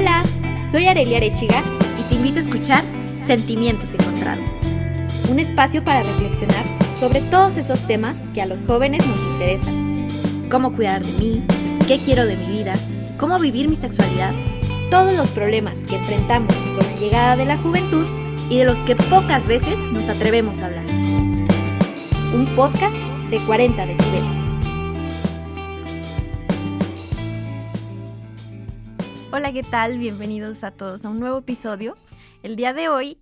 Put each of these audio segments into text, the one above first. Hola, soy Arelí Arechiga y te invito a escuchar Sentimientos Encontrados, un espacio para reflexionar sobre todos esos temas que a los jóvenes nos interesan. Cómo cuidar de mí, qué quiero de mi vida, cómo vivir mi sexualidad, todos los problemas que enfrentamos con la llegada de la juventud y de los que pocas veces nos atrevemos a hablar. Un podcast de 40 decibeles. Hola, ¿qué tal? Bienvenidos a todos a un nuevo episodio. El día de hoy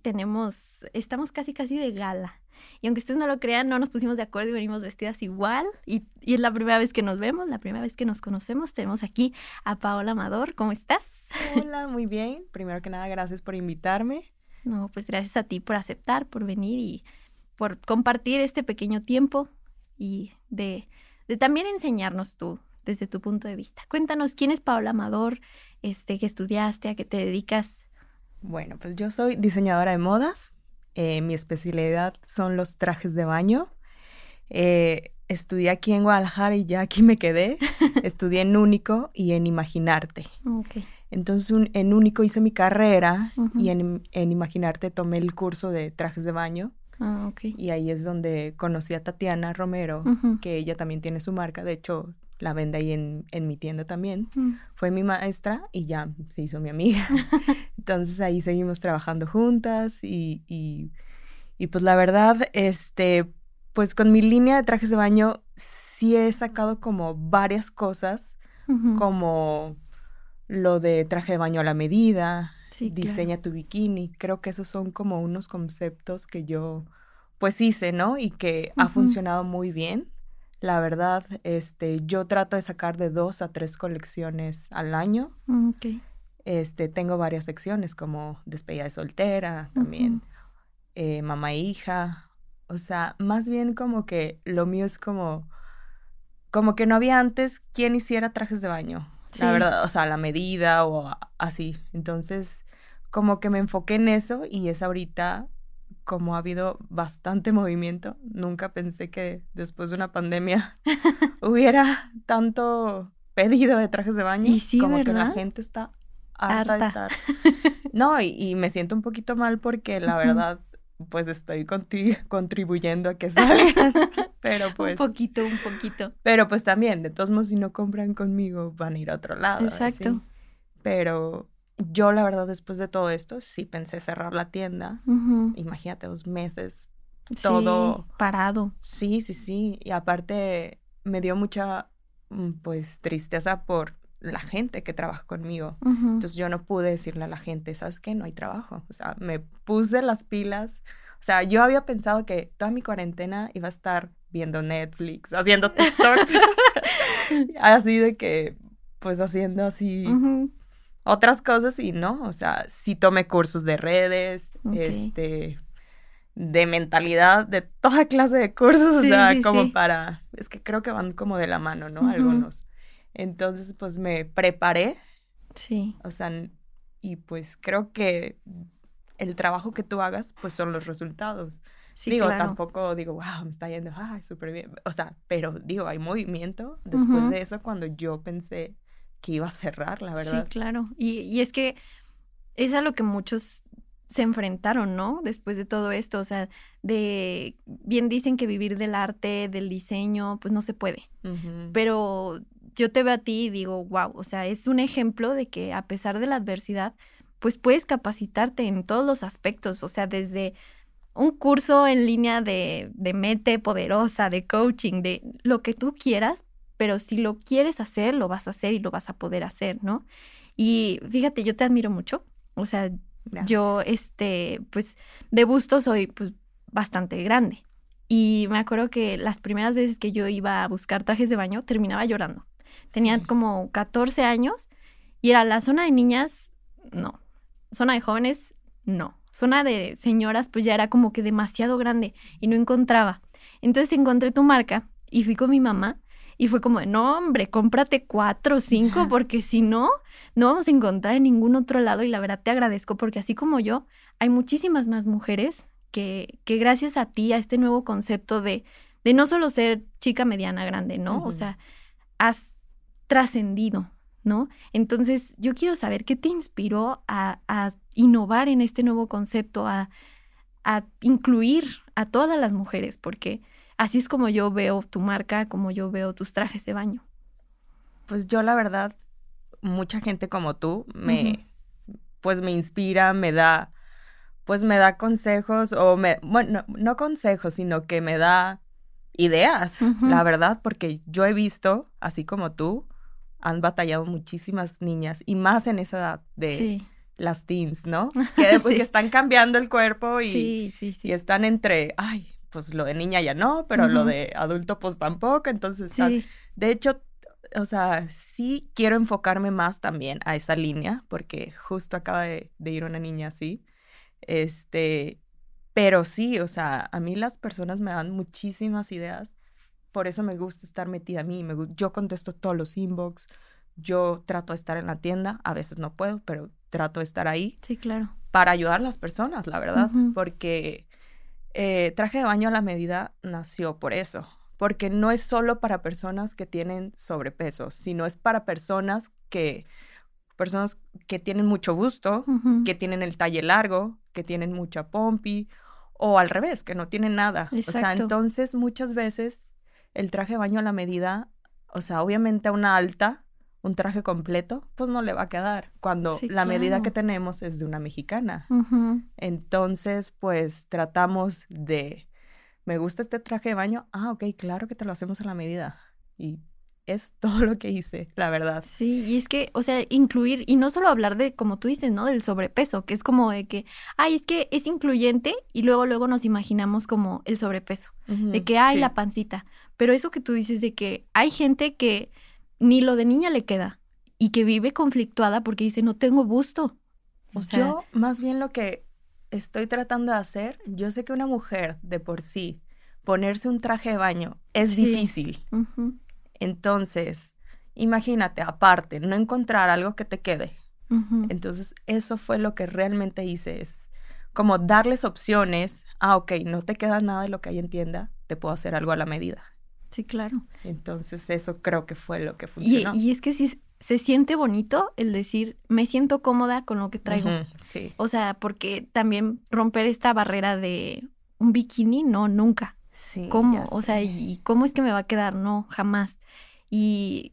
estamos casi de gala. Y aunque ustedes no lo crean, no nos pusimos de acuerdo y venimos vestidas igual. Y es la primera vez que nos vemos, la primera vez que nos conocemos. Tenemos aquí a Paola Amador. ¿Cómo estás? Hola, muy bien. Primero que nada, gracias por invitarme. No, pues gracias a ti por aceptar, por venir y por compartir este pequeño tiempo y de también enseñarnos tú desde tu punto de vista. Cuéntanos, ¿quién es Paola Amador? ¿Qué estudiaste? ¿A qué te dedicas? Bueno, pues yo soy diseñadora de modas. Mi especialidad son los trajes de baño. Estudié aquí en Guadalajara y ya aquí me quedé. Estudié en Único y en Imaginarte. Okay. Entonces, en Único hice mi carrera y en Imaginarte tomé el curso de trajes de baño. Ah, okay. Y ahí es donde conocí a Tatiana Romero, que ella también tiene su marca. De hecho, la vende ahí en mi tienda también. Fue mi maestra y ya se hizo mi amiga. Entonces ahí seguimos trabajando juntas y pues la verdad, pues con mi línea de trajes de baño sí he sacado como varias cosas, como lo de traje de baño a la medida, sí, diseña tu bikini. Creo que esos son como unos conceptos que yo pues hice, ¿no? Y que ha funcionado muy bien. La verdad, yo trato de sacar de 2 a 3 colecciones al año. Okay. Tengo varias secciones, como despedida de soltera, también mamá e hija. O sea, más bien como que lo mío es como que no había antes quien hiciera trajes de baño. Sí. La verdad, o sea, a la medida o así. Entonces, como que me enfoqué en eso y es ahorita, como ha habido bastante movimiento, nunca pensé que después de una pandemia hubiera tanto pedido de trajes de baño. Y sí, como ¿verdad? Que la gente está harta de estar. No, y me siento un poquito mal porque la verdad, pues estoy contribuyendo a que salgan. Pero pues Un poquito. Pero pues también, de todos modos, si no compran conmigo, van a ir a otro lado. Exacto. ¿Sí? Pero yo, la verdad, después de todo esto, sí pensé cerrar la tienda. Imagínate, 2 meses. Todo. Sí, parado. Sí. Y aparte, me dio mucha, pues, tristeza por la gente que trabaja conmigo. Entonces, yo no pude decirle a la gente, ¿sabes qué? No hay trabajo. O sea, me puse las pilas. O sea, yo había pensado que toda mi cuarentena iba a estar viendo Netflix, haciendo TikToks. Así de que, pues, haciendo así otras cosas y no, o sea, sí tomé cursos de redes, de mentalidad, de toda clase de cursos, sí, o sea, sí, como sí. Para, es que creo que van como de la mano, ¿no? Algunos. Entonces, pues me preparé. Sí. O sea, y pues creo que el trabajo que tú hagas, pues son los resultados. Sí, digo, claro. Tampoco digo, wow, me está yendo, súper bien. O sea, pero digo, hay movimiento. Después de eso, cuando yo pensé que iba a cerrar, la verdad. Sí, claro. Y es que es a lo que muchos se enfrentaron, ¿no? Después de todo esto, o sea, bien dicen que vivir del arte, del diseño, pues no se puede. Pero yo te veo a ti y digo, wow, o sea, es un ejemplo de que a pesar de la adversidad, pues puedes capacitarte en todos los aspectos, o sea, desde un curso en línea de mente poderosa, de coaching, de lo que tú quieras, pero si lo quieres hacer, lo vas a hacer y lo vas a poder hacer, ¿no? Y fíjate, yo te admiro mucho, o sea, gracias. Yo, pues, de busto soy, pues, bastante grande. Y me acuerdo que las primeras veces que yo iba a buscar trajes de baño, terminaba llorando. Tenía como 14 años y era la zona de niñas, no. Zona de jóvenes, no. Zona de señoras, pues, ya era como que demasiado grande y no encontraba. Entonces, encontré tu marca y fui con mi mamá. Y fue como, no, hombre, cómprate 4 o 5, porque si no, no vamos a encontrar en ningún otro lado. Y la verdad te agradezco, porque así como yo, hay muchísimas más mujeres que gracias a ti, a este nuevo concepto de no solo ser chica mediana grande, ¿no? O sea, has trascendido ¿no? Entonces, yo quiero saber qué te inspiró a innovar en este nuevo concepto, a incluir a todas las mujeres, porque así es como yo veo tu marca, como yo veo tus trajes de baño. Pues yo, la verdad, mucha gente como tú me inspira, me da consejos no consejos, sino que me da ideas, la verdad, porque yo he visto, así como tú, han batallado muchísimas niñas, y más en esa edad de las teens, ¿no? Que después que están cambiando el cuerpo y, y están entre, ay, pues lo de niña ya no, pero lo de adulto pues tampoco, entonces de hecho, o sea, sí quiero enfocarme más también a esa línea, porque justo acaba de ir una niña así, pero sí, o sea, a mí las personas me dan muchísimas ideas, por eso me gusta estar metida a mí, yo contesto todos los inbox, yo trato de estar en la tienda, a veces no puedo, pero trato de estar ahí. Sí, claro. Para ayudar a las personas, la verdad, porque traje de baño a la medida nació por eso. Porque no es solo para personas que tienen sobrepeso, sino es para personas que tienen mucho busto, que tienen el talle largo, que tienen mucha pompi, o al revés, que no tienen nada. Exacto. O sea, entonces muchas veces el traje de baño a la medida, o sea, obviamente a una alta, un traje completo, pues no le va a quedar, cuando la medida que tenemos es de una mexicana. Entonces, pues tratamos de... me gusta este traje de baño, ok, claro que te lo hacemos a la medida. Y es todo lo que hice, la verdad. Sí, y es que, o sea, incluir, y no solo hablar de, como tú dices, ¿no? Del sobrepeso, que es como de que, es que es incluyente, y luego nos imaginamos como el sobrepeso, de que hay la pancita. Pero eso que tú dices de que hay gente que ni lo de niña le queda, y que vive conflictuada porque dice, no tengo busto. O sea, yo más bien lo que... estoy tratando de hacer, yo sé que una mujer de por sí, ponerse un traje de baño es difícil. Entonces, imagínate, aparte, no encontrar algo que te quede. Entonces, eso fue lo que realmente hice, es como darles opciones. Ok, no te queda nada de lo que hay en tienda, te puedo hacer algo a la medida. Sí, claro. Entonces, eso creo que fue lo que funcionó. Y es que sí, se siente bonito el decir, me siento cómoda con lo que traigo. Sí. O sea, porque también romper esta barrera de un bikini, no, nunca. Sí, ¿cómo? O sea, ¿y cómo es que me va a quedar? No, jamás. Y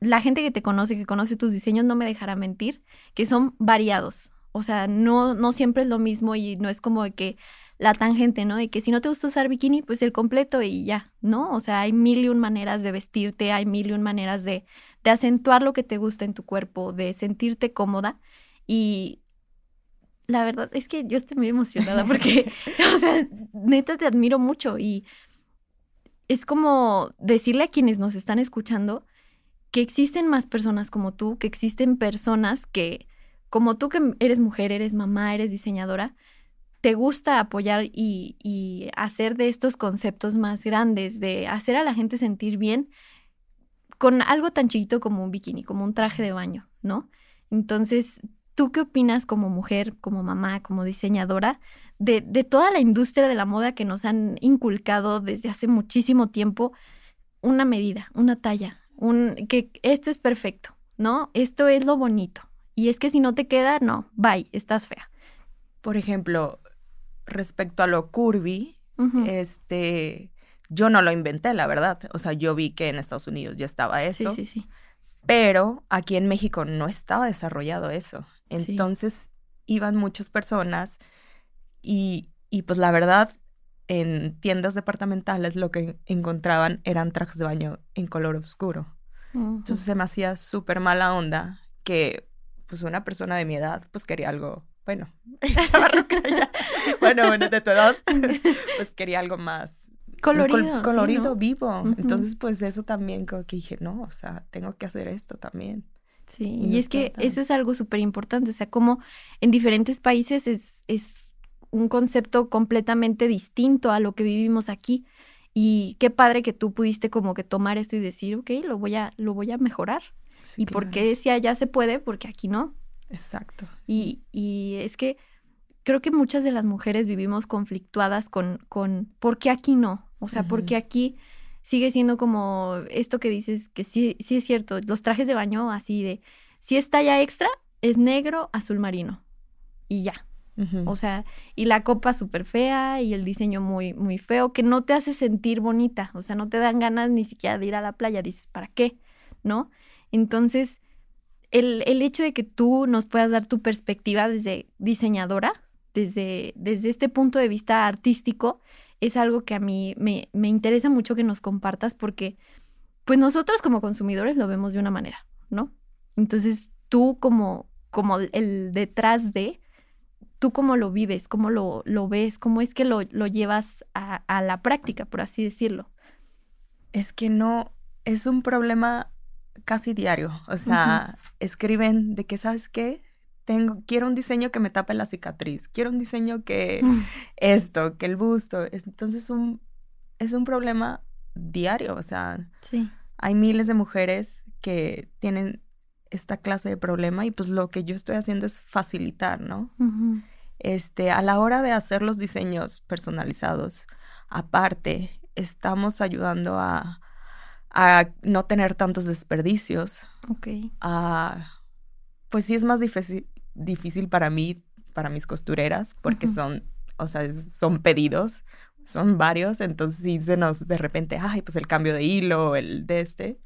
la gente que te conoce, que conoce tus diseños, no me dejará mentir, que son variados. O sea, no siempre es lo mismo, y no es como de que la tangente, ¿no? De que si no te gusta usar bikini, pues el completo y ya, ¿no? O sea, hay mil y un maneras de vestirte, hay mil y un maneras de acentuar lo que te gusta en tu cuerpo, de sentirte cómoda. Y la verdad es que yo estoy muy emocionada porque, o sea, neta te admiro mucho, y es como decirle a quienes nos están escuchando que existen más personas como tú, que existen personas que, como tú, que eres mujer, eres mamá, eres diseñadora, te gusta apoyar y hacer de estos conceptos más grandes, de hacer a la gente sentir bien con algo tan chiquito como un bikini, como un traje de baño, ¿no? Entonces, ¿tú qué opinas como mujer, como mamá, como diseñadora, de toda la industria de la moda que nos han inculcado desde hace muchísimo tiempo una medida, una talla, que esto es perfecto, ¿no? Esto es lo bonito. Y es que si no te queda, no, bye, estás fea. Por ejemplo... respecto a lo curvy, yo no lo inventé, la verdad. O sea, yo vi que en Estados Unidos ya estaba eso. Sí. Pero aquí en México no estaba desarrollado eso. Entonces, iban muchas personas y pues la verdad, en tiendas departamentales lo que encontraban eran trajes de baño en color oscuro. Entonces, se me hacía súper mala onda que pues una persona de mi edad pues quería algo... de tu edad, pues quería algo más colorido, ¿no? Vivo. Entonces, pues eso también como que dije, no, o sea, tengo que hacer esto también. Sí, y es que eso es algo súper importante, o sea, como en diferentes países es un concepto completamente distinto a lo que vivimos aquí, y qué padre que tú pudiste como que tomar esto y decir, ok, lo voy a mejorar. Sí, y claro. Porque si allá se puede, porque aquí no. Exacto. Y es que creo que muchas de las mujeres vivimos conflictuadas con ¿por qué aquí no? O sea, porque aquí sigue siendo como esto que dices, que sí, sí es cierto, los trajes de baño así de, si es talla extra, es negro, azul marino, y ya. Uh-huh. O sea, y la copa súper fea y el diseño muy, muy feo, que no te hace sentir bonita, o sea, no te dan ganas ni siquiera de ir a la playa, dices, ¿para qué? ¿No? Entonces, el hecho de que tú nos puedas dar tu perspectiva desde diseñadora, desde este punto de vista artístico, es algo que a mí me interesa mucho que nos compartas, porque pues nosotros como consumidores lo vemos de una manera, ¿no? Entonces, tú como el detrás de... ¿Tú cómo lo vives? ¿Cómo lo ves? ¿Cómo es que lo llevas a la práctica, por así decirlo? Es que no, es un problema casi diario. O sea, uh-huh. Escriben de que, ¿sabes qué? Quiero un diseño que me tape la cicatriz. Quiero un diseño que esto, que el busto. Entonces es un problema diario. O sea, sí. Hay miles de mujeres que tienen esta clase de problema y pues lo que yo estoy haciendo es facilitar, ¿no? Uh-huh. A la hora de hacer los diseños personalizados, aparte, estamos ayudando a no tener tantos desperdicios. Okay. Pues sí es más difícil para mí, para mis costureras, porque uh-huh. son pedidos, son varios, entonces sí se nos, de repente, pues el cambio de hilo, el de este...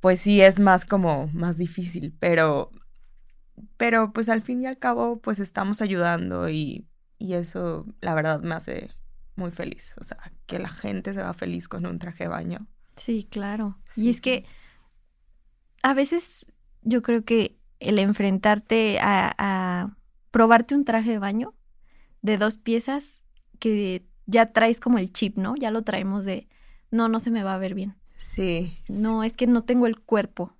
Pues sí, es más como más difícil, pero pues al fin y al cabo pues estamos ayudando y eso la verdad me hace muy feliz. O sea, que la gente se va feliz con un traje de baño. Sí, claro. Sí, y es que a veces yo creo que el enfrentarte a probarte un traje de baño de dos piezas que ya traes como el chip, ¿no? Ya lo traemos de no se me va a ver bien. Sí. No, es que no tengo el cuerpo,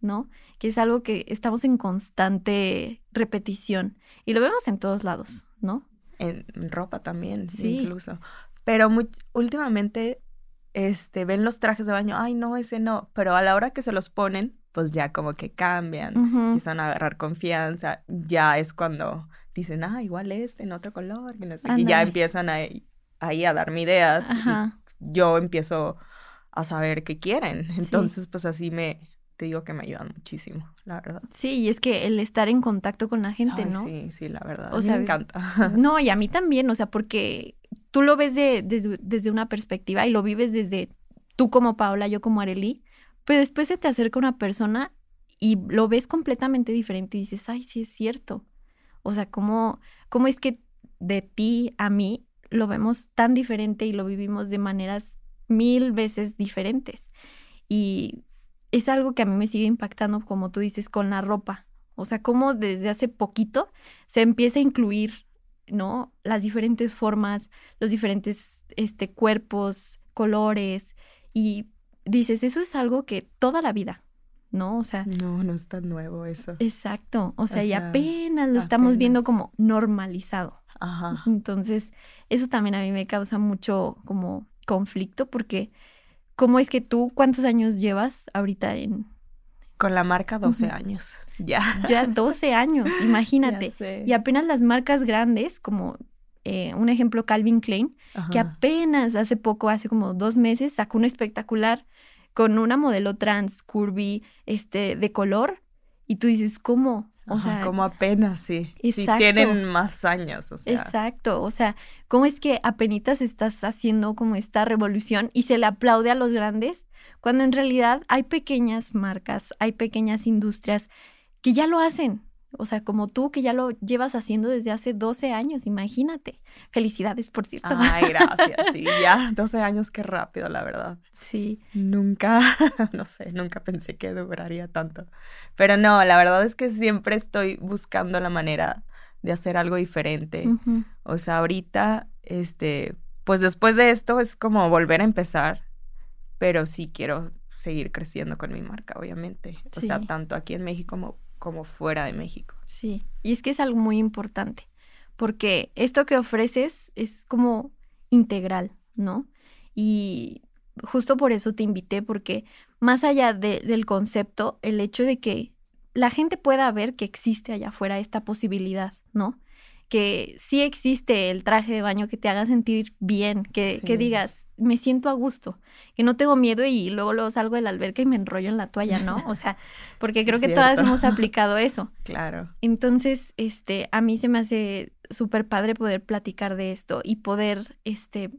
¿no? Que es algo que estamos en constante repetición. Y lo vemos en todos lados, ¿no? En ropa también, sí. Incluso. Pero últimamente ven los trajes de baño, ay, no, ese no. Pero a la hora que se los ponen, pues ya como que cambian, uh-huh. Empiezan a agarrar confianza. Ya es cuando dicen, igual en otro color, que no sé. Y ya empiezan ahí a darme ideas. Ajá. Y yo empiezo... a saber qué quieren. Entonces, sí. Pues así te digo que me ayudan muchísimo, la verdad. Sí, y es que el estar en contacto con la gente, ¿no? Sí, la verdad. O sea, me encanta. No, y a mí también, o sea, porque tú lo ves desde una perspectiva y lo vives desde tú como Paola, yo como Arelí, pero después se te acerca una persona y lo ves completamente diferente y dices, ay, sí es cierto. O sea, ¿cómo es que de ti a mí lo vemos tan diferente y lo vivimos de maneras 1000 veces diferentes? Y es algo que a mí me sigue impactando, como tú dices, con la ropa. O sea, como desde hace poquito se empieza a incluir, ¿no? Las diferentes formas, los diferentes cuerpos, colores. Y dices, eso es algo que toda la vida, ¿no? O sea... No es tan nuevo eso. Exacto. O sea, y apenas lo estamos viendo como normalizado. Ajá. Entonces, eso también a mí me causa mucho como... conflicto, porque ¿cómo es que tú cuántos años llevas ahorita con la marca? 12 uh-huh. años. Ya 12 años, imagínate. Y apenas las marcas grandes, como un ejemplo Calvin Klein, uh-huh. que apenas hace como 2 meses, sacó un espectacular con una modelo trans, curvy, de color, y tú dices, ¿cómo? O sea, como apenas, sí. Exacto. Sí, tienen más años, o sea. Exacto, o sea, ¿cómo es que apenitas estás haciendo como esta revolución y se le aplaude a los grandes? Cuando en realidad hay pequeñas marcas, hay pequeñas industrias que ya lo hacen. O sea, como tú, que ya lo llevas haciendo desde hace 12 años, imagínate. Felicidades, por cierto. Ay, gracias, sí, ya, 12 años, qué rápido, la verdad. Sí. Nunca pensé que duraría tanto. Pero no, la verdad es que siempre estoy buscando la manera de hacer algo diferente. Uh-huh. O sea, ahorita, pues después de esto es como volver a empezar, pero sí quiero seguir creciendo con mi marca, obviamente. Sí. O sea, tanto aquí en México como fuera de México. Sí, y es que es algo muy importante, porque esto que ofreces es como integral, ¿no? Y justo por eso te invité, porque más allá del concepto, el hecho de que la gente pueda ver que existe allá afuera esta posibilidad, ¿no? Que sí existe el traje de baño que te haga sentir bien, que digas, me siento a gusto, que no tengo miedo y luego salgo de la alberca y me enrollo en la toalla, ¿no? O sea, porque creo que todas hemos aplicado eso. Claro. Entonces, a mí se me hace súper padre poder platicar de esto y poder,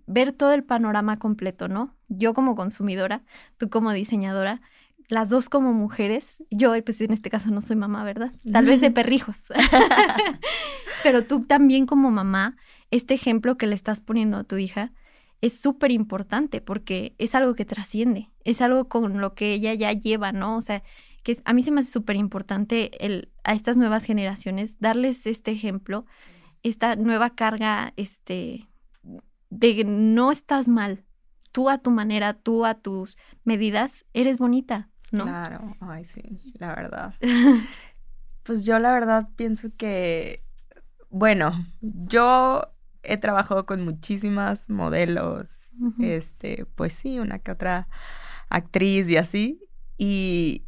ver todo el panorama completo, ¿no? Yo como consumidora, tú como diseñadora, las dos como mujeres. Yo, pues en este caso no soy mamá, ¿verdad? Tal vez de perrijos. Pero tú también como mamá, este ejemplo que le estás poniendo a tu hija es súper importante porque es algo que trasciende, es algo con lo que ella ya lleva, ¿no? O sea, que a mí se me hace súper importante a estas nuevas generaciones darles este ejemplo, esta nueva carga de que no estás mal, tú a tu manera, tú a tus medidas, eres bonita, ¿no? Claro, ay sí, la verdad. Pues yo la verdad pienso que, bueno, yo he trabajado con muchísimas modelos, uh-huh. Pues sí, una que otra actriz y así, y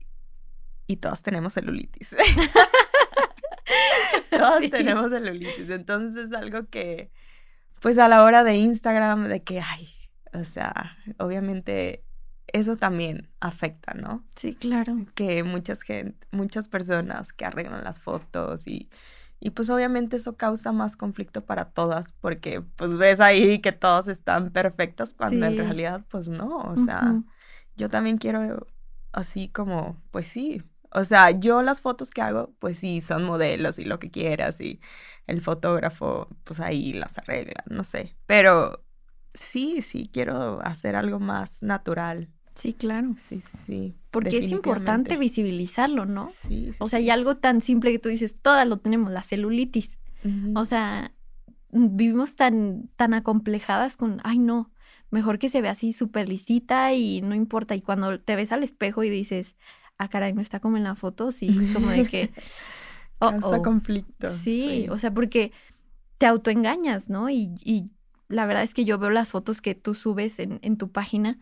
todas tenemos celulitis. Todas sí. Tenemos celulitis, entonces es algo que, pues a la hora de Instagram, de que, ay, o sea, obviamente eso también afecta, ¿no? Sí, claro. Que muchas personas que arreglan las fotos y pues obviamente eso causa más conflicto para todas porque pues ves ahí que todas están perfectas cuando sí. En realidad pues no, o sea, uh-huh. Yo también quiero así como, pues sí, o sea, yo las fotos que hago pues sí son modelos y lo que quieras y el fotógrafo pues ahí las arregla, no sé, pero... Sí, quiero hacer algo más natural. Sí, claro. Sí. Porque es importante visibilizarlo, ¿no? Sí. O sea, hay algo tan simple que tú dices, todas lo tenemos, la celulitis. Uh-huh. O sea, vivimos tan acomplejadas con, ay, no, mejor que se vea así súper lisita y no importa. Y cuando te ves al espejo y dices, ah, caray, no está como en la foto, sí, es como de que... Causa conflicto. Sí, o sea, porque te autoengañas, ¿no? Y la verdad es que yo veo las fotos que tú subes en tu página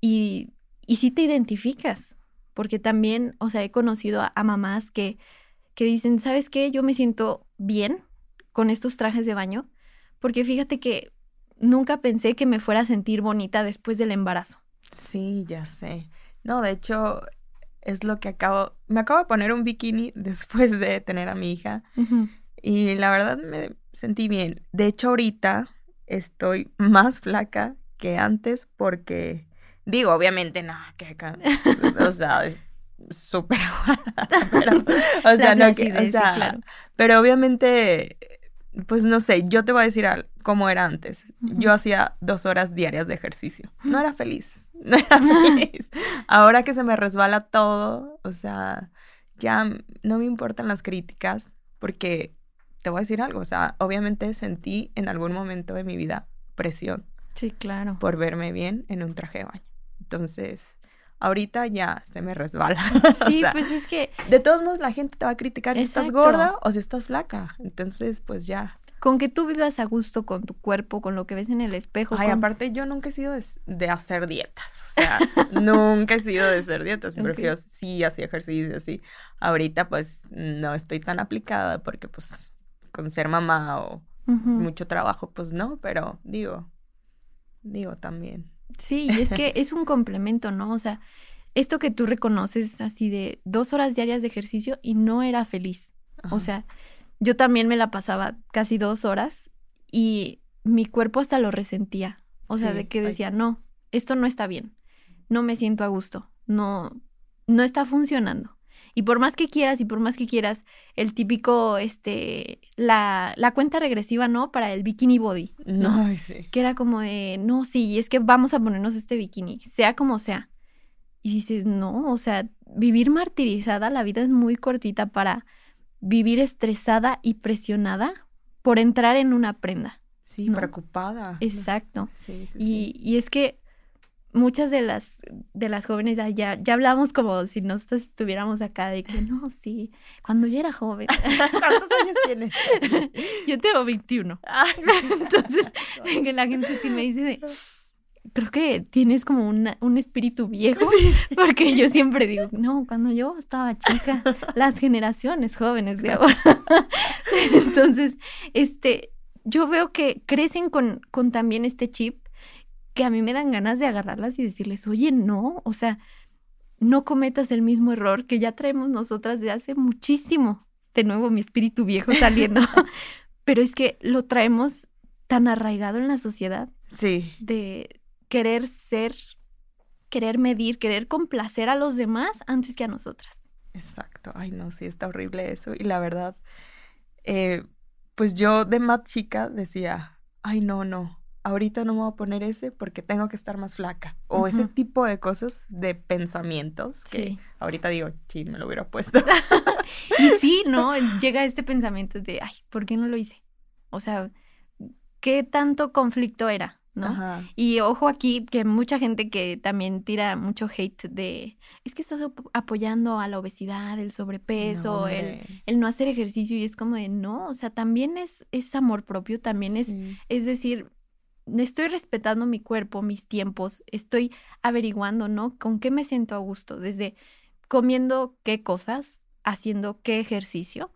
y sí te identificas, porque también, o sea, he conocido a mamás que dicen, ¿sabes qué? Yo me siento bien con estos trajes de baño, porque fíjate que nunca pensé que me fuera a sentir bonita después del embarazo. Sí, ya sé. No, de hecho, es lo que me acabo de poner un bikini después de tener a mi hija, uh-huh. Y la verdad me sentí bien. De hecho, ahorita... estoy más flaca que antes porque, digo, obviamente, no, que acá, o sea, es súper aguada, pero, o sea, no, que, o sea, claro. Pero obviamente, pues no sé, yo te voy a decir cómo era antes. Yo hacía 2 horas diarias de ejercicio, no era feliz. Ahora que se me resbala todo, o sea, ya no me importan las críticas porque... Te voy a decir algo, o sea, obviamente sentí en algún momento de mi vida presión. Sí, claro. Por verme bien en un traje de baño. Entonces, ahorita ya se me resbala. Sí, o sea, pues es que... De todos modos, la gente te va a criticar exacto. Si estás gorda o si estás flaca. Entonces, pues ya. Con que tú vivas a gusto con tu cuerpo, con lo que ves en el espejo. Ay, aparte, yo nunca he sido de hacer dietas. O sea, nunca he sido de hacer dietas. Okay. Prefiero sí, así ejercicio, así. Ahorita, pues, no estoy tan aplicada porque, pues... con ser mamá o uh-huh. Mucho trabajo, pues no, pero digo también. Sí, y es que es un complemento, ¿no? O sea, esto que tú reconoces así de 2 horas diarias de ejercicio y no era feliz. Uh-huh. O sea, yo también me la pasaba casi 2 horas y mi cuerpo hasta lo resentía. O sea, sí, de que decía, no, esto no está bien, no me siento a gusto, no está funcionando. Y por más que quieras, el típico, la cuenta regresiva, ¿no? Para el bikini body, ¿no? Ay, sí. Que era como de, no, sí, es que vamos a ponernos este bikini, sea como sea. Y dices, no, o sea, vivir martirizada, la vida es muy cortita para vivir estresada y presionada por entrar en una prenda. Sí, ¿no? Preocupada. Exacto. Sí. Y es que... muchas de las jóvenes, ya hablamos como si nosotros estuviéramos acá de que no, sí, cuando yo era joven. ¿Cuántos años tienes? Yo tengo 21. Entonces, que la gente sí me dice, creo que tienes como un espíritu viejo, sí. Porque yo siempre digo, no, cuando yo estaba chica, las generaciones jóvenes de ahora. Entonces, yo veo que crecen con también este chip que a mí me dan ganas de agarrarlas y decirles, oye, no, o sea, no cometas el mismo error que ya traemos nosotras de hace muchísimo. De nuevo, mi espíritu viejo saliendo. Pero es que lo traemos tan arraigado en la sociedad. Sí. De querer ser, querer medir, querer complacer a los demás antes que a nosotras. Exacto. Ay, no, sí, está horrible eso. Y la verdad, pues yo de más chica decía, ay, no. Ahorita no me voy a poner ese porque tengo que estar más flaca. O ese tipo de cosas, de pensamientos que ahorita digo, chin, me lo hubiera puesto. Y sí, ¿no? Llega este pensamiento de, ay, ¿por qué no lo hice? O sea, ¿qué tanto conflicto era? ¿No? Ajá. Y ojo aquí que mucha gente que también tira mucho hate de, es que estás apoyando a la obesidad, el sobrepeso, no, el no hacer ejercicio. Y es como de, no, o sea, también es amor propio, también es decir, estoy respetando mi cuerpo, mis tiempos, estoy averiguando, ¿no? ¿Con qué me siento a gusto? Desde comiendo qué cosas, haciendo qué ejercicio,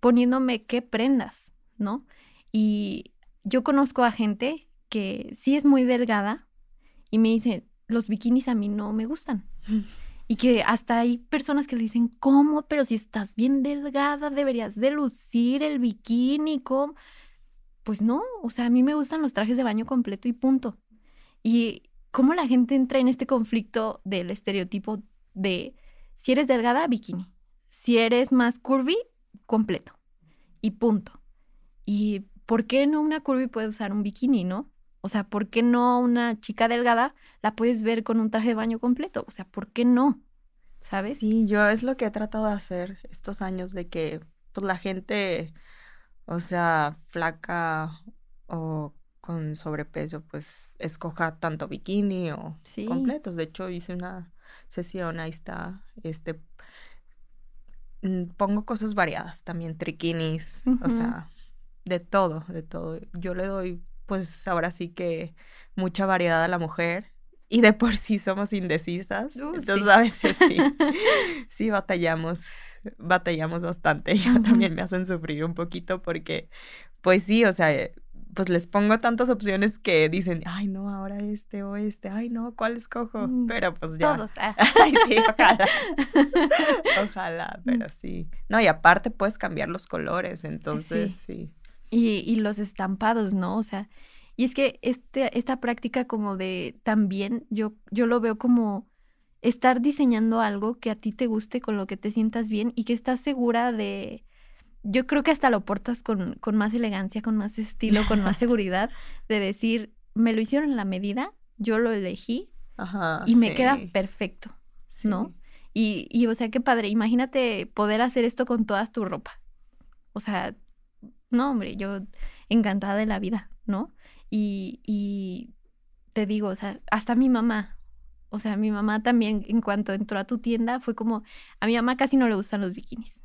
poniéndome qué prendas, ¿no? Y yo conozco a gente que sí es muy delgada y me dicen, los bikinis a mí no me gustan. Y que hasta hay personas que le dicen, ¿cómo? Pero si estás bien delgada, deberías de lucir el bikini, ¿cómo? Pues no, o sea, a mí me gustan los trajes de baño completo y punto. Y cómo la gente entra en este conflicto del estereotipo de si eres delgada, bikini. Si eres más curvy, completo. Y punto. ¿Y por qué no una curvy puede usar un bikini, no? O sea, ¿por qué no una chica delgada la puedes ver con un traje de baño completo? O sea, ¿por qué no? ¿Sabes? Sí, yo es lo que he tratado de hacer estos años de que pues la gente... O sea, flaca o con sobrepeso, pues, escoja tanto bikini o completos. De hecho, hice una sesión, ahí está, pongo cosas variadas, también triquinis, o sea, de todo. Yo le doy, pues, ahora sí que mucha variedad a la mujer y de por sí somos indecisas, entonces a veces sí batallamos bastante. Ya también me hacen sufrir un poquito porque, pues sí, o sea, pues les pongo tantas opciones que dicen, ay, no, ahora este o este, ay, no, ¿cuál escojo? Pero pues ya. Todos. Ay, sí, ojalá. Ojalá, pero sí. No, y aparte puedes cambiar los colores, entonces sí. Y los estampados, ¿no? O sea, y es que esta práctica como de también, yo lo veo como... estar diseñando algo que a ti te guste, con lo que te sientas bien y que estás segura de... Yo creo que hasta lo portas con más elegancia, con más estilo, con más seguridad, de decir, me lo hicieron en la medida, yo lo elegí y me queda perfecto, ¿no? Y, o sea, qué padre. Imagínate poder hacer esto con toda tu ropa. O sea, no, hombre, yo encantada de la vida, ¿no? Y te digo, o sea, hasta mi mamá... O sea, mi mamá también, en cuanto entró a tu tienda, fue como... A mi mamá casi no le gustan los bikinis.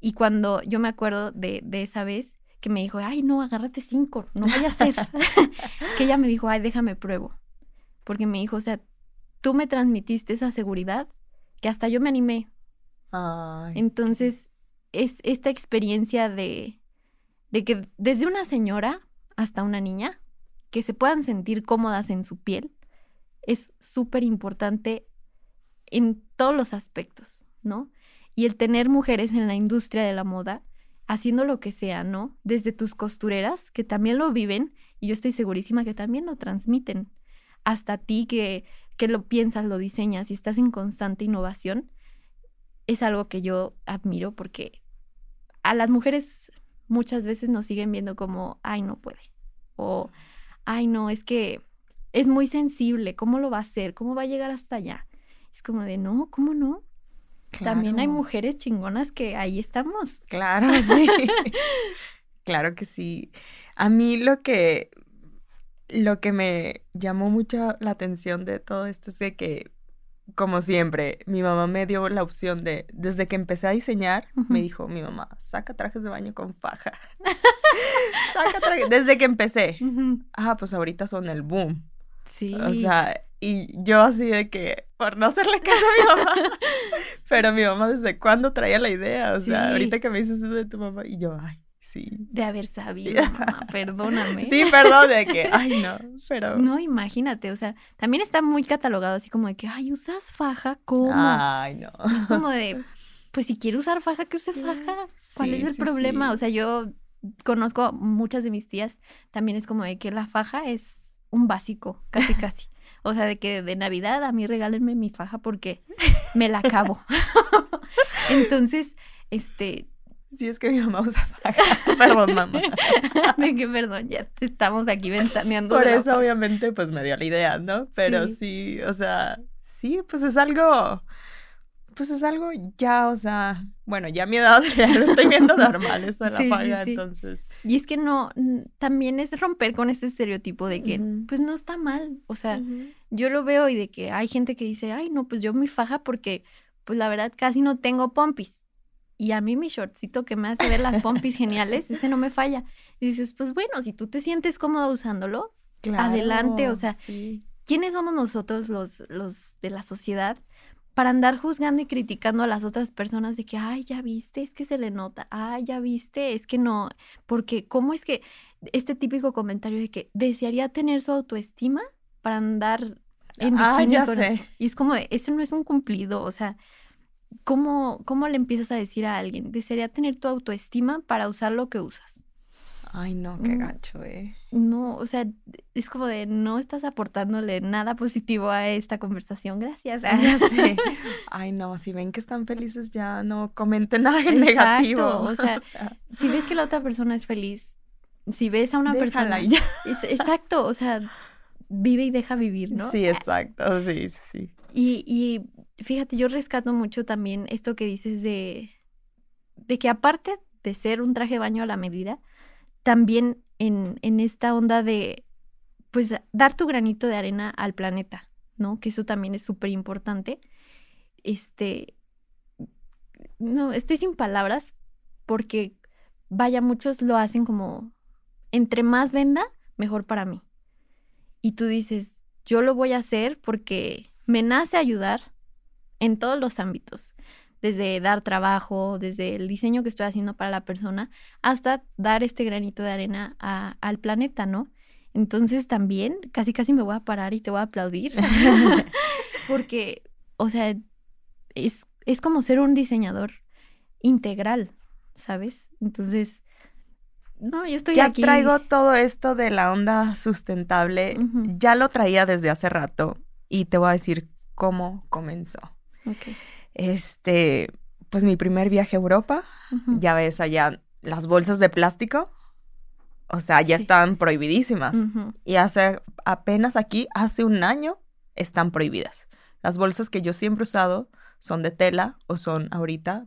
Y cuando yo me acuerdo de esa vez que me dijo, ay, no, agárrate 5, no vaya a ser. Que ella me dijo, ay, déjame pruebo. Porque me dijo, o sea, tú me transmitiste esa seguridad que hasta yo me animé. Ay. Entonces, es esta experiencia de que desde una señora hasta una niña, que se puedan sentir cómodas en su piel, es súper importante en todos los aspectos, ¿no? Y el tener mujeres en la industria de la moda, haciendo lo que sea, ¿no? Desde tus costureras, que también lo viven, y yo estoy segurísima que también lo transmiten, hasta ti que lo piensas, lo diseñas y estás en constante innovación, es algo que yo admiro porque a las mujeres muchas veces nos siguen viendo como, ay, no puede, o ay, no, es que... es muy sensible, ¿cómo lo va a hacer? ¿Cómo va a llegar hasta allá? Es como de, no, ¿cómo no? Claro. También hay mujeres chingonas que ahí estamos. Claro, sí. Claro que sí. A mí lo que me llamó mucho la atención de todo esto es de que, como siempre, mi mamá me dio la opción de, desde que empecé a diseñar, me dijo mi mamá, saca trajes de baño con faja. Saca trajes, desde que empecé. Pues ahorita son el boom. Sí. O sea, y yo así de que, por no hacerle caso a mi mamá, pero mi mamá desde cuándo traía la idea, o sea, ahorita que me dices eso de tu mamá, y yo, ay, sí. De haber sabido, mamá, perdóname. Sí, perdón, de que, ay, no, pero... No, imagínate, o sea, también está muy catalogado así como de que, ay, ¿usas faja? ¿Cómo? Ay, no. Es como de, pues si quiere usar faja, que use faja. ¿Cuál es el problema? Sí. O sea, yo conozco muchas de mis tías, también es como de que la faja es un básico, casi, casi. O sea, de que de Navidad a mí regálenme mi faja porque me la acabo. Entonces, sí, es que mi mamá usa faja. Perdón, mamá. De que perdón, ya estamos aquí ventaneando. Por eso, faja. Obviamente, pues me dio la idea, ¿no? Pero sí, o sea, sí, pues es algo ya, o sea, bueno, ya a mi edad ya lo estoy viendo normal, eso la faja, entonces. Y es que no, también es romper con este estereotipo de que, pues no está mal, o sea, yo lo veo y de que hay gente que dice, ay, no, pues yo mi faja porque, pues la verdad, casi no tengo pompis. Y a mí mi shortcito que me hace ver las pompis geniales, ese no me falla. Y dices, pues bueno, si tú te sientes cómoda usándolo, claro, adelante, o sea, ¿quiénes somos nosotros los de la sociedad? Para andar juzgando y criticando a las otras personas de que, ay, ya viste, es que se le nota, ay, ya viste, es que no, porque cómo es que este típico comentario de que desearía tener su autoestima para andar en bikini con eso. Y es como, eso no es un cumplido, o sea, ¿cómo le empiezas a decir a alguien? Desearía tener tu autoestima para usar lo que usas. Ay, no, qué gacho, No, o sea, es como de no estás aportándole nada positivo a esta conversación, gracias. Ya sé. Ay, no, si ven que están felices ya no comenten nada en negativo. Exacto, o sea, si ves que la otra persona es feliz, si ves a una persona... Ya. Exacto, o sea, vive y deja vivir, ¿no? Sí, exacto, sí. Y fíjate, yo rescato mucho también esto que dices de que aparte de ser un traje de baño a la medida... también en esta onda de, pues, dar tu granito de arena al planeta, ¿no? Que eso también es súper importante. No, estoy sin palabras porque, vaya, muchos lo hacen como, entre más venda, mejor para mí. Y tú dices, yo lo voy a hacer porque me nace ayudar en todos los ámbitos. Desde dar trabajo, desde el diseño que estoy haciendo para la persona, hasta dar este granito de arena al planeta, ¿no? Entonces también casi me voy a parar y te voy a aplaudir. Porque, o sea, es como ser un diseñador integral, ¿sabes? Entonces, no, yo estoy aquí. Ya traigo todo esto de la onda sustentable, ya lo traía desde hace rato y te voy a decir cómo comenzó. Okay. Pues mi primer viaje a Europa, ya ves allá las bolsas de plástico, o sea, ya están prohibidísimas. Y apenas aquí, hace un año, están prohibidas. Las bolsas que yo siempre he usado son de tela o son ahorita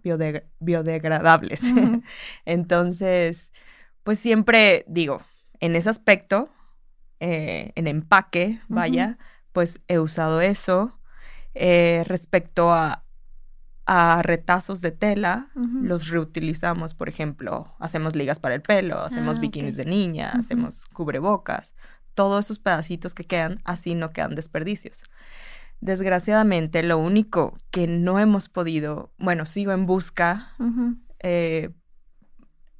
biodegradables. Entonces, pues siempre digo, en ese aspecto, en empaque, vaya, pues he usado eso. Respecto a retazos de tela, los reutilizamos, por ejemplo, hacemos ligas para el pelo, hacemos bikinis de niña, hacemos cubrebocas, todos esos pedacitos que quedan, así no quedan desperdicios. Desgraciadamente, lo único que no hemos podido, bueno, sigo en busca,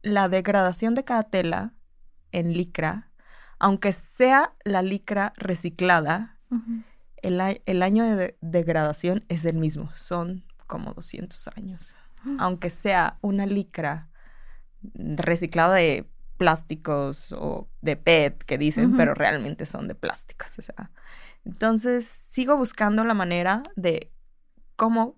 la degradación de cada tela en licra, aunque sea la licra reciclada, el año de degradación es el mismo, son como 200 años. Aunque sea una licra reciclada de plásticos o de PET que dicen, pero realmente son de plásticos. O sea, entonces, sigo buscando la manera de cómo,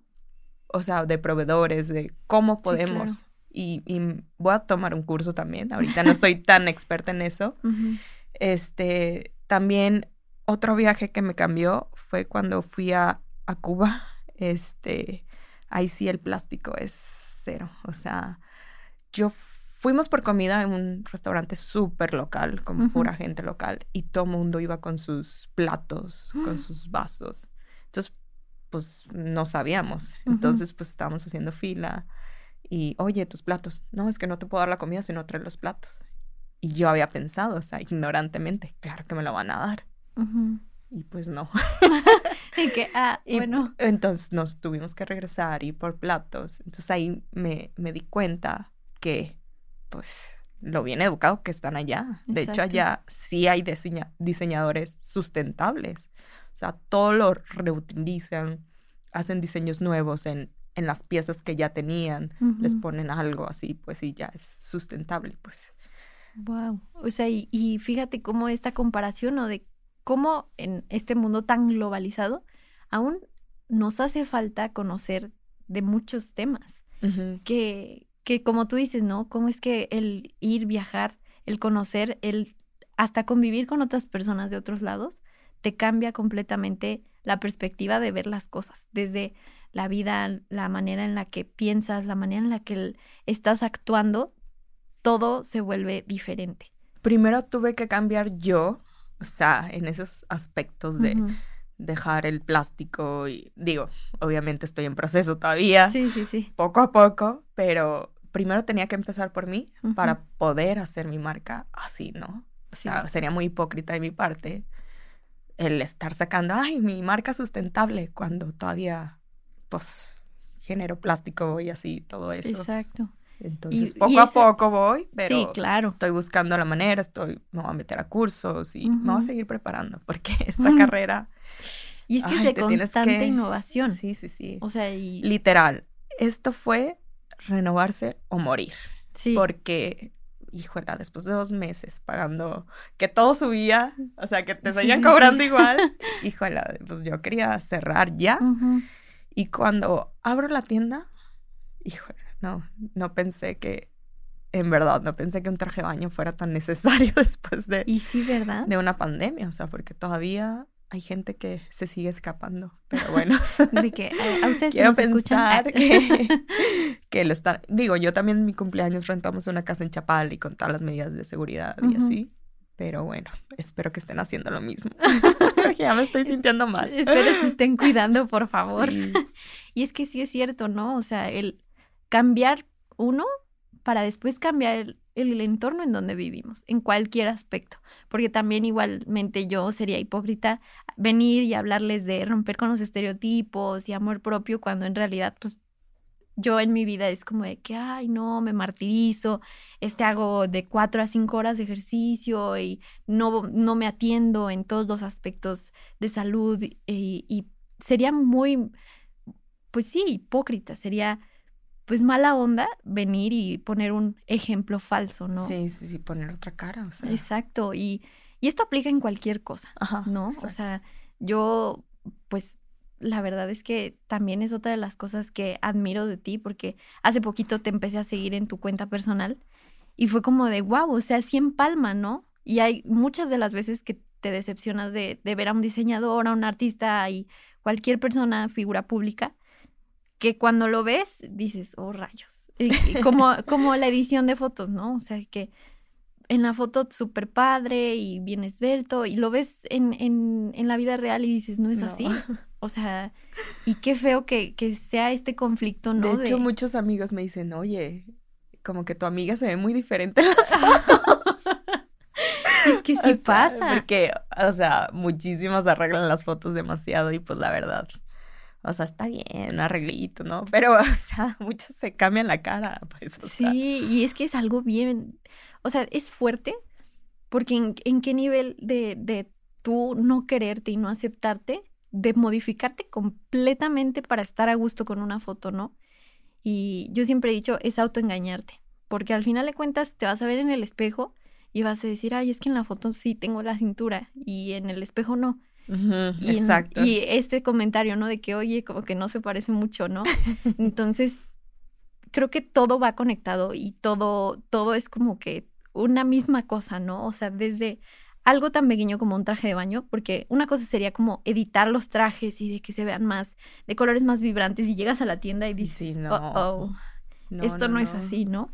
o sea, de proveedores, de cómo podemos. Sí, claro. Y voy a tomar un curso también. Ahorita no soy tan experta en eso. También otro viaje que me cambió fue cuando fui a Cuba. Ahí sí el plástico es cero. O sea, fuimos por comida en un restaurante súper local, con pura gente local, y todo mundo iba con sus platos, con sus vasos. Entonces, pues, no sabíamos. Entonces, pues, estábamos haciendo fila y, oye, tus platos. No, es que no te puedo dar la comida si no traes los platos. Y yo había pensado, o sea, ignorantemente, claro que me lo van a dar. Y pues no. Bueno. Entonces nos tuvimos que regresar y por platos. Entonces ahí me di cuenta que, pues, lo bien educado que están allá. Exacto. De hecho, allá sí hay diseñadores sustentables. O sea, todo lo reutilizan, hacen diseños nuevos en las piezas que ya tenían, uh-huh. les ponen algo así, pues sí, ya es sustentable, pues. Wow. O sea, y fíjate cómo esta comparación, ¿no? De cómo en este mundo tan globalizado aún nos hace falta conocer de muchos temas. Uh-huh. Que como tú dices, ¿no? Cómo es que el ir, viajar, el conocer, el hasta convivir con otras personas de otros lados, te cambia completamente la perspectiva de ver las cosas, desde la vida, la manera en la que piensas, la manera en la que estás actuando, todo se vuelve diferente. Primero tuve que cambiar yo, o sea, en esos aspectos de uh-huh. dejar el plástico y, digo, obviamente estoy en proceso todavía, sí. poco a poco, pero primero tenía que empezar por mí uh-huh. para poder hacer mi marca así, ¿no? O sea, sí. Sería muy hipócrita de mi parte el estar sacando, ay, mi marca sustentable, cuando todavía, pues, genero plástico y así, todo eso. Exacto. Entonces, poco a poco voy, pero sí, claro. Estoy buscando la manera, me voy a meter a cursos y uh-huh. me voy a seguir preparando, porque esta uh-huh. carrera... Y es que es de constante innovación. Sí. O sea, y... Literal, esto fue renovarse o morir. Sí. Porque... Híjola, después de 2 meses pagando, que todo subía, o sea, que te seguían cobrando igual. Híjola, pues yo quería cerrar ya. Uh-huh. Y cuando abro la tienda, híjola, no pensé que, en verdad, no pensé que un traje de baño fuera tan necesario después de... Y sí, ¿verdad? De una pandemia, o sea, porque todavía hay gente que se sigue escapando, pero bueno. De que a ustedes quiero pensar escuchan. que lo están... Digo, yo también en mi cumpleaños rentamos una casa en Chapal y con todas las medidas de seguridad y uh-huh. así. Pero bueno, espero que estén haciendo lo mismo. Porque ya me estoy sintiendo mal. Espero que se estén cuidando, por favor. Sí. Y es que sí es cierto, ¿no? O sea, el cambiar uno para después cambiar el entorno en donde vivimos, en cualquier aspecto, porque también igualmente yo sería hipócrita venir y hablarles de romper con los estereotipos y amor propio cuando en realidad pues yo en mi vida es como de que ay no, me martirizo, hago de 4 a 5 horas de ejercicio y no me atiendo en todos los aspectos de salud y sería muy, pues sí, hipócrita, sería pues mala onda venir y poner un ejemplo falso, ¿no? Sí, poner otra cara, o sea. Exacto, y esto aplica en cualquier cosa, ajá, ¿no? Exacto. O sea, yo, pues, la verdad es que también es otra de las cosas que admiro de ti, porque hace poquito te empecé a seguir en tu cuenta personal y fue como de, wow, o sea, sí empalma, ¿no? Y hay muchas de las veces que te decepcionas de ver a un diseñador, a un artista y cualquier persona, figura pública, que cuando lo ves, dices, oh, rayos. Como la edición de fotos, ¿no? O sea, que en la foto súper padre y bien esbelto, y lo ves en la vida real y dices, no es así. O sea, y qué feo que sea este conflicto, ¿no? De hecho, muchos amigos me dicen, oye, como que tu amiga se ve muy diferente en las fotos. Es que sí pasa. Porque, o sea, muchísimas arreglan las fotos demasiado y pues la verdad... O sea, está bien, un arreglito, ¿no? Pero, o sea, muchos se cambian la cara, pues, o sea. Y es que es algo bien... O sea, es fuerte, porque en qué nivel de tú no quererte y no aceptarte, de modificarte completamente para estar a gusto con una foto, ¿no? Y yo siempre he dicho, es autoengañarte, porque al final de cuentas te vas a ver en el espejo y vas a decir, ay, es que en la foto sí tengo la cintura y en el espejo no. Uh-huh, exacto. Y este comentario, ¿no? De que, oye, como que no se parece mucho, ¿no? Entonces, creo que todo va conectado y todo es como que una misma cosa, ¿no? O sea, desde algo tan pequeño como un traje de baño, porque una cosa sería como editar los trajes y de que se vean más, de colores más vibrantes y llegas a la tienda y dices, sí, no. Esto no es así, ¿no?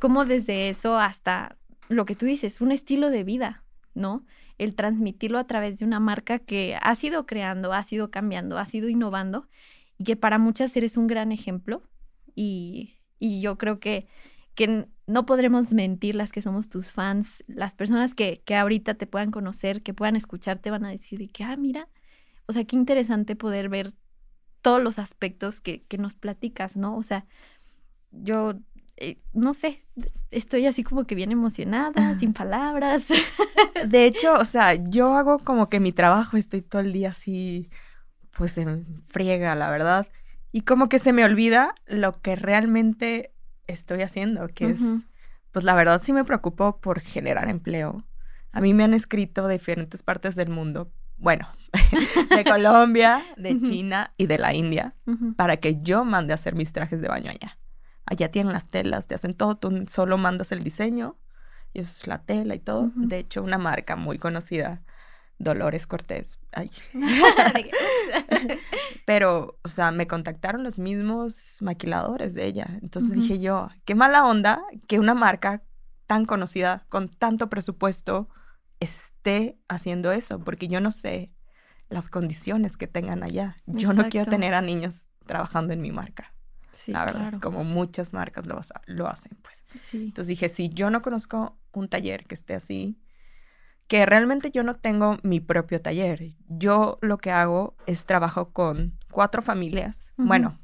Como desde eso hasta lo que tú dices, un estilo de vida, ¿no? El transmitirlo a través de una marca que has ido creando, has ido cambiando, has ido innovando y que para muchas eres un gran ejemplo y yo creo que no podremos mentir las que somos tus fans, las personas que ahorita te puedan conocer, que puedan escucharte van a decir de que, ah, mira, o sea, qué interesante poder ver todos los aspectos que nos platicas, ¿no? O sea, yo no sé, estoy así como que bien emocionada, sin palabras. De hecho, o sea, yo hago como que mi trabajo, estoy todo el día así, pues en friega, la verdad. Y como que se me olvida lo que realmente estoy haciendo, que es, pues la verdad sí me preocupo por generar empleo. A mí me han escrito de diferentes partes del mundo, bueno, de Colombia, de China y de la India, para que yo mande a hacer mis trajes de baño allá. Allá tienen las telas, te hacen todo, tú solo mandas el diseño, y eso es la tela y todo. De hecho, una marca muy conocida, Dolores Cortés. Ay. Pero, o sea, me contactaron los mismos maquiladores de ella. Entonces dije yo, qué mala onda que una marca tan conocida, con tanto presupuesto, esté haciendo eso, porque yo no sé las condiciones que tengan allá. Yo no quiero tener a niños trabajando en mi marca. Sí, la verdad, claro. Como muchas marcas lo hacen, pues. Sí. Entonces dije, si yo no conozco un taller que esté así, que realmente yo no tengo mi propio taller. Yo lo que hago es trabajo con 4 familias, bueno,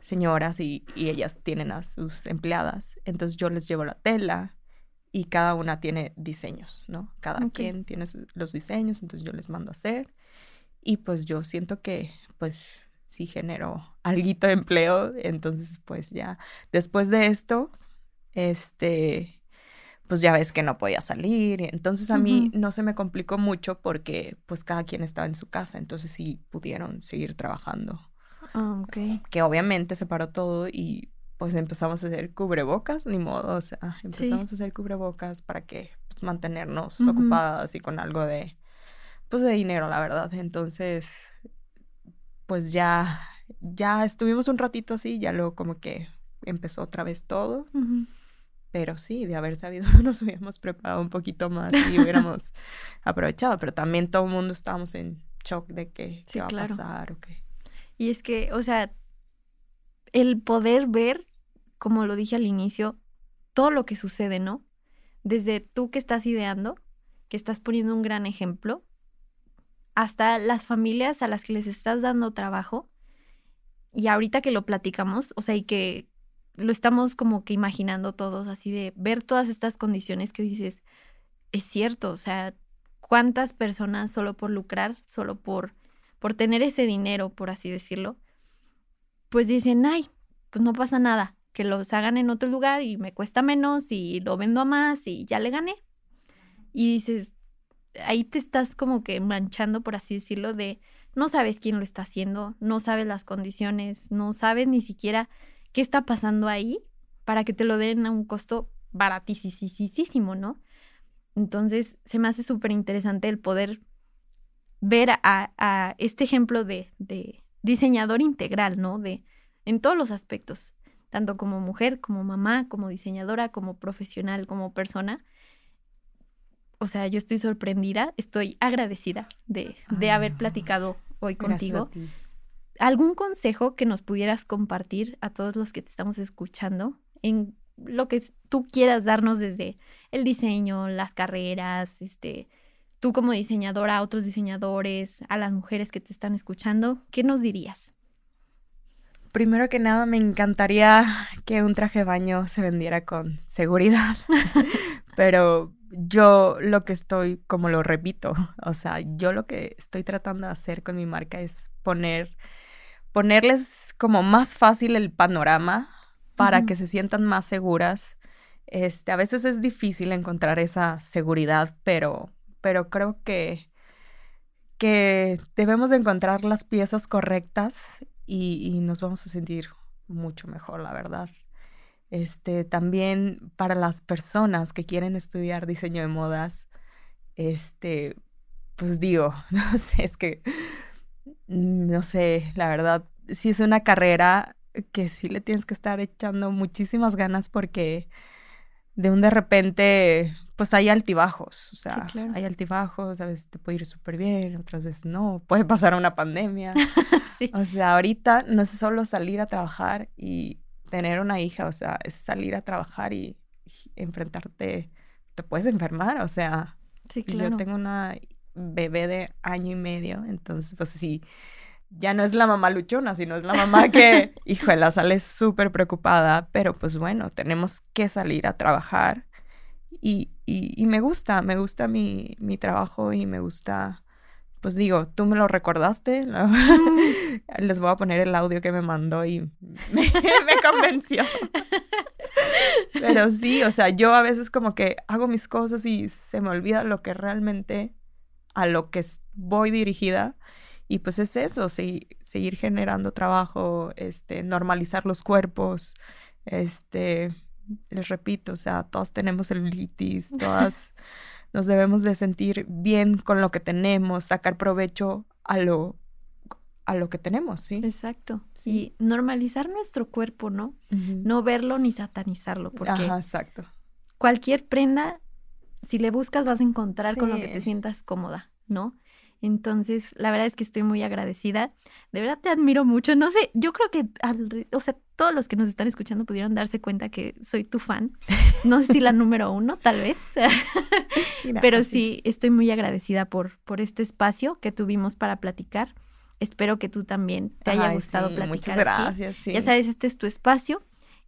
señoras, y ellas tienen a sus empleadas. Entonces yo les llevo la tela y cada una tiene diseños, ¿no? Cada quien tiene los diseños, entonces yo les mando a hacer. Y pues yo siento que, pues... sí generó alguito de empleo, entonces pues ya, después de esto, pues ya ves que no podía salir, entonces a mí no se me complicó mucho porque pues cada quien estaba en su casa, entonces sí pudieron seguir trabajando. Ah, ok. Que obviamente se paró todo y pues empezamos a hacer cubrebocas, ni modo, o sea, empezamos a hacer cubrebocas para que pues, mantenernos ocupadas y con algo de, pues de dinero, la verdad, entonces... pues ya estuvimos un ratito así, ya luego como que empezó otra vez todo. Pero sí, de haber sabido nos hubiéramos preparado un poquito más y hubiéramos aprovechado. Pero también todo el mundo estábamos en shock de que, sí, qué va a pasar o qué. Y es que, o sea, el poder ver, como lo dije al inicio, todo lo que sucede, ¿no? Desde tú que estás ideando, que estás poniendo un gran ejemplo, hasta las familias a las que les estás dando trabajo, y ahorita que lo platicamos, o sea, y que lo estamos como que imaginando todos, así de ver todas estas condiciones que dices, es cierto, o sea, cuántas personas solo por lucrar, solo por tener ese dinero, por así decirlo, pues dicen, ay, pues no pasa nada, que los hagan en otro lugar y me cuesta menos y lo vendo a más y ya le gané. Y dices... ahí te estás como que manchando, por así decirlo, de no sabes quién lo está haciendo, no sabes las condiciones, no sabes ni siquiera qué está pasando ahí para que te lo den a un costo baratísimo, ¿no? Entonces se me hace súper interesante el poder ver a este ejemplo de diseñador integral, ¿no? De en todos los aspectos, tanto como mujer, como mamá, como diseñadora, como profesional, como persona. O sea, yo estoy sorprendida, estoy agradecida de haber platicado hoy contigo. Gracias a ti. ¿Algún consejo que nos pudieras compartir a todos los que te estamos escuchando en lo que tú quieras darnos desde el diseño, las carreras, tú como diseñadora, a otros diseñadores, a las mujeres que te están escuchando? ¿Qué nos dirías? Primero que nada, me encantaría que un traje de baño se vendiera con seguridad, pero... yo lo que estoy, como lo repito, o sea, yo lo que estoy tratando de hacer con mi marca es ponerles como más fácil el panorama para que se sientan más seguras. A veces es difícil encontrar esa seguridad, pero creo que debemos de encontrar las piezas correctas y nos vamos a sentir mucho mejor, la verdad. También para las personas que quieren estudiar diseño de modas, pues digo, no sé, es que, no sé, la verdad, sí es una carrera que sí le tienes que estar echando muchísimas ganas porque de repente, pues hay altibajos, o sea, sí, claro. Hay altibajos, a veces te puede ir súper bien, otras veces no, puede pasar una pandemia, sí. O sea, ahorita no es solo salir a trabajar y... tener una hija, o sea, es salir a trabajar y enfrentarte, te puedes enfermar, o sea, sí, claro. Yo tengo una bebé de 1.5 años, entonces pues sí, ya no es la mamá luchona, sino es la mamá que, híjole, sale súper preocupada, pero pues bueno, tenemos que salir a trabajar y me gusta mi trabajo y me gusta, pues digo, tú me lo recordaste, ¿no? Les voy a poner el audio que me mandó y me convenció. Pero sí, o sea, yo a veces como que hago mis cosas y se me olvida lo que realmente, a lo que voy dirigida. Y pues es eso, seguir generando trabajo, normalizar los cuerpos, les repito, o sea, todas tenemos celulitis, todas nos debemos de sentir bien con lo que tenemos, sacar provecho a lo que tenemos, ¿sí? Exacto, sí. Y normalizar nuestro cuerpo, ¿no? Uh-huh. No verlo ni satanizarlo, porque ajá, exacto. Cualquier prenda, si le buscas, vas a encontrar sí. Con lo que te sientas cómoda, ¿no? Entonces, la verdad es que estoy muy agradecida. De verdad te admiro mucho. No sé, yo creo que, todos los que nos están escuchando pudieron darse cuenta que soy tu fan. No sé si la número 1, tal vez. Mira, pero sí, estoy muy agradecida por este espacio que tuvimos para platicar. Espero que tú también te haya gustado sí, platicar. Muchas gracias. Sí. Ya sabes, este es tu espacio.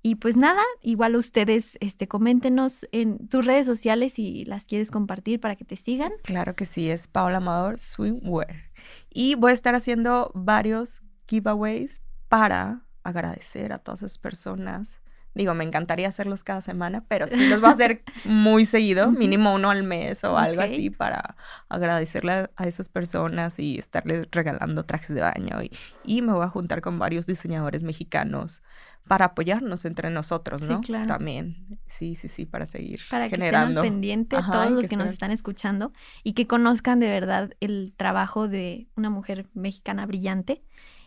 Y pues nada, igual ustedes coméntenos en tus redes sociales si las quieres compartir para que te sigan. Claro que sí, es Paola Amador Swimwear. Y voy a estar haciendo varios giveaways para agradecer a todas esas personas. Digo, me encantaría hacerlos cada semana, pero sí los voy a hacer muy seguido, mínimo uno al mes o algo así, para agradecerle a esas personas y estarles regalando trajes de baño. Y me voy a juntar con varios diseñadores mexicanos para apoyarnos entre nosotros, ¿no? Sí, claro. También, sí, para seguir generando. Para que estén al pendiente todos los que nos están escuchando y que conozcan de verdad el trabajo de una mujer mexicana brillante.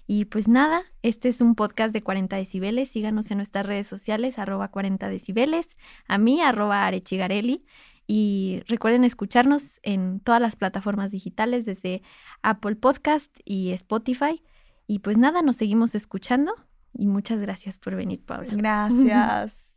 Y pues nada, este es un podcast de 40 decibeles, síganos en nuestras redes sociales, @40decibeles, a mí, @arechigarelli, y recuerden escucharnos en todas las plataformas digitales, desde Apple Podcast y Spotify. Y pues nada, nos seguimos escuchando. Y muchas gracias por venir, Paola. Gracias.